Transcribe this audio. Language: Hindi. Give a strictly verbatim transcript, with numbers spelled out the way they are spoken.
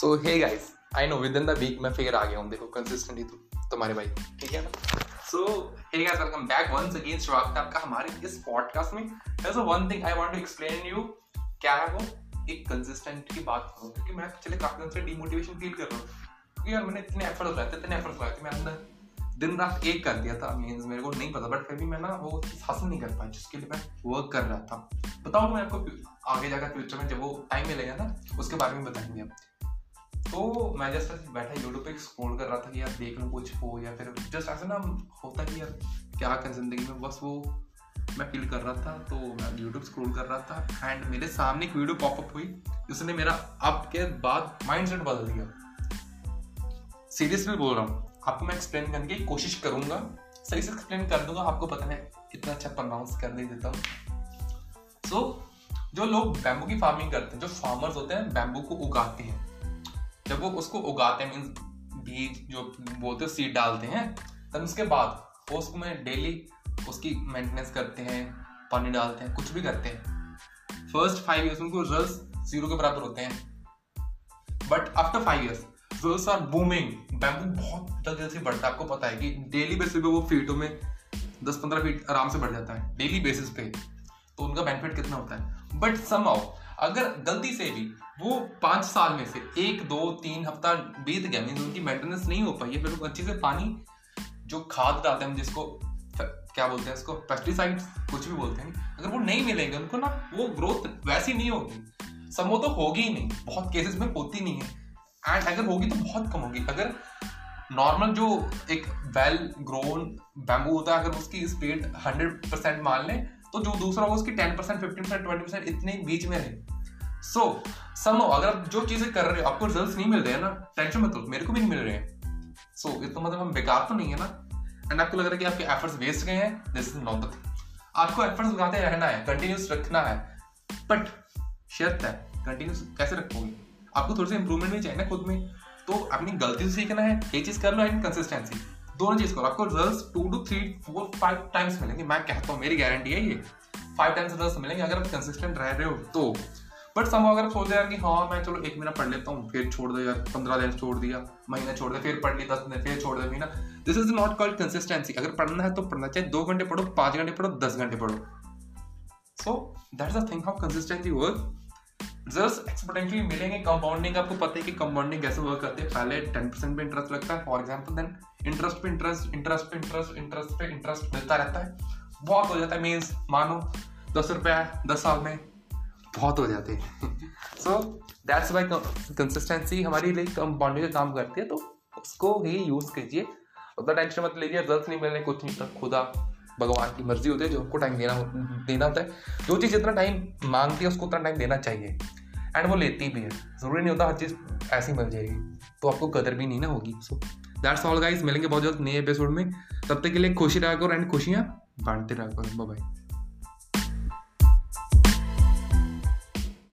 So hey guys, I know with in the week मैं फिगर आ गया हूँ, देखो कंसिस्टेंट ही तो तुम्हारे भाई, ठीक है ना। So hey guys, welcome back once again स्वागत है आपका हमारे इस पॉडकास्ट में। So one thing I want to explain you, क्या है वो, एक कंसिस्टेंट की बात करूँ, क्योंकि मैं पिछले काफी दिन से डिमोटिवेशन फील कर रहा हूँ, क्योंकि यार मैंने इतने एफर्ट्स लगाए थे इतने एफर्ट्स लगाए थे मैंने अंदर दिन रात एक कर दिया था, मीन्स मेरे को नहीं पता, बट फिर भी मैं ना वो हासिल नहीं कर पाया जिसके लिए मैं वर्क कर रहा था। बताऊँ मैं आपको आगे जाकर फ्यूचर में जब वो टाइम मिलेगा ना उसके बारे में बताएंगे आप। तो मैं जस्ट बैठा यूट्यूब पे स्क्रॉल कर रहा था कि यार देख लूँ कुछ हो, या फिर जस्ट ऐसा ना होता कि यार क्या कर जिंदगी में, बस वो मैं फील कर रहा था। तो मैं यूट्यूब स्क्रॉल कर रहा था एंड मेरे सामने एक वीडियो पॉपअप हुई जिसने मेरा अब के बाद माइंडसेट बदल दिया। सीरियसली बोल रहा हूँ, आपको मैं एक्सप्लेन करने की कोशिश करूँगा, सही से एक्सप्लेन कर दूंगा, आपको पता है इतना अच्छा प्रोनाउंस कर नहीं देता हूँ। सो जो लोग बैम्बू की फार्मिंग करते हैं, जो फार्मर्स होते हैं बैम्बू को उगाते हैं, जब वो उसको उगाते हैं मीन्स बीज जो बोलते हैं सीड डालते हैं, तब उसके बाद वो उसमें डेली उसकी मेंटेनेंस करते हैं, पानी डालते हैं, कुछ भी करते हैं। फर्स्ट फाइव ईयर्स उनको रिजल्ट्स जीरो के बराबर होते हैं, but after five years results are booming. Bamboo बहुत जल्दी से बढ़ता है, आपको पता है कि डेली बेसिस पे वो फीटों में दस पंद्रह फीट आराम से बढ़ जाता है डेली बेसिस पे, तो उनका बेनिफिट कितना होता है। बट समहाउ अगर गलती से भी वो पाँच साल में से एक दो तीन हफ्ता बीत गया, मीन्स उनकी मेंटेनेंस नहीं हो पाई है, फिर अच्छे से पानी जो खाद डालते हैं जिसको क्या बोलते हैं इसको पेस्टिसाइड्स कुछ भी बोलते हैं, अगर वो नहीं मिलेंगे उनको ना वो ग्रोथ वैसी नहीं होगी, समो तो होगी ही नहीं, बहुत केसेस में होती नहीं है, एंड अगर होगी तो बहुत कम होगी। अगर नॉर्मल जो एक वेल ग्रोन बैम्बू होता है, अगर उसकी स्पीड हंड्रेड परसेंट मान लें तो जो दूसरा वो उसकी ten percent fifteen percent twenty percent इतने बीच में रहे। सो so, समो अगर आप जो चीजें कर रहे हो आपको रिजल्ट्स नहीं मिल रहे हैं ना, टेंशन मत लो, मेरे को भी नहीं मिल रहे हैं, सो so, ये तो मतलब हम बेकार तो नहीं है ना, एंड आपको लग रहा है कि आपके एफर्ट्स वेस्ट गए हैं, this is not the thing. आपको एफर्ट्स लगाते रहना है, कंटिन्यूस रखना है, बट शर्त है कंटिन्यूस कैसे रखोगे, आपको थोड़ी सी इंप्रूवमेंट भी चाहिए ना खुद में, तो अपनी गलती से सीखना है, ये चीज कर लो एंड कंसिस्टेंसी, दोनों चीज करो, आपको results two two three four five times मिलेंगे। मैं कहता हूँ मेरी गारंटी है ये फाइव टाइम्स रिजल्ट्स मिलेंगे अगर आप कंसिस्टेंट रह रहे हो तो। बट समझो अगर सोच यार कि हाँ मैं चलो एक महीना पढ़ लेता हूँ, फिर छोड़ दो यार, पंद्रह दिन छोड़ दिया, महीना छोड़ दे, फिर पढ़ लिया दस दिन, फिर छोड़ दे महीना, this is not called consistency. अगर पढ़ना है तो पढ़ना चाहिए, दो घंटे पढ़ो, पाँच घंटे पढ़ो, दस घंटे पढ़ो। So that's the thing how consistency work, results exponentially मिलेंगे। कंपाउंडिंग आपको पता है कि कंपाउंडिंग कैसे वर्क करते हैं, पहले टेन परसेंट पे इंटरेस्ट लगता है फॉर एग्जाम्पल, देन इंटरेस्ट पे इंटरेस्ट इंटरेस्ट पे इंटरेस्ट इंटरेस्ट पे इंटरेस्ट मिलता रहता है, बहुत हो जाता है, मीन्स मानो दस रुपया दस साल में बहुत हो जाते हैं। सो दैट्स वाई कंसिस्टेंसी हमारी लिए कंपाउंडिंग का काम करती है, तो उसको ही यूज़ कीजिए, उतना टेंशन मत लीजिए, रिजल्ट नहीं मिल रहे कुछ नहीं तक, खुदा भगवान की मर्जी होती है, जो आपको टाइम देना देना होता है, जो चीज़ जितना टाइम मांगती है उसको उतना टाइम देना चाहिए, एंड वो लेती भी है, ज़रूरी नहीं होता हर चीज़ ऐसी मिल जाएगी, तो आपको कदर भी नहीं ना होगी। सो दैट्स ऑल गाइज, मिलेंगे बहुत जल्द नए एपिसोड में, तब तक के लिए खुशी रहा करो एंड खुशियाँ बांटते रहा करो, बाय बाय।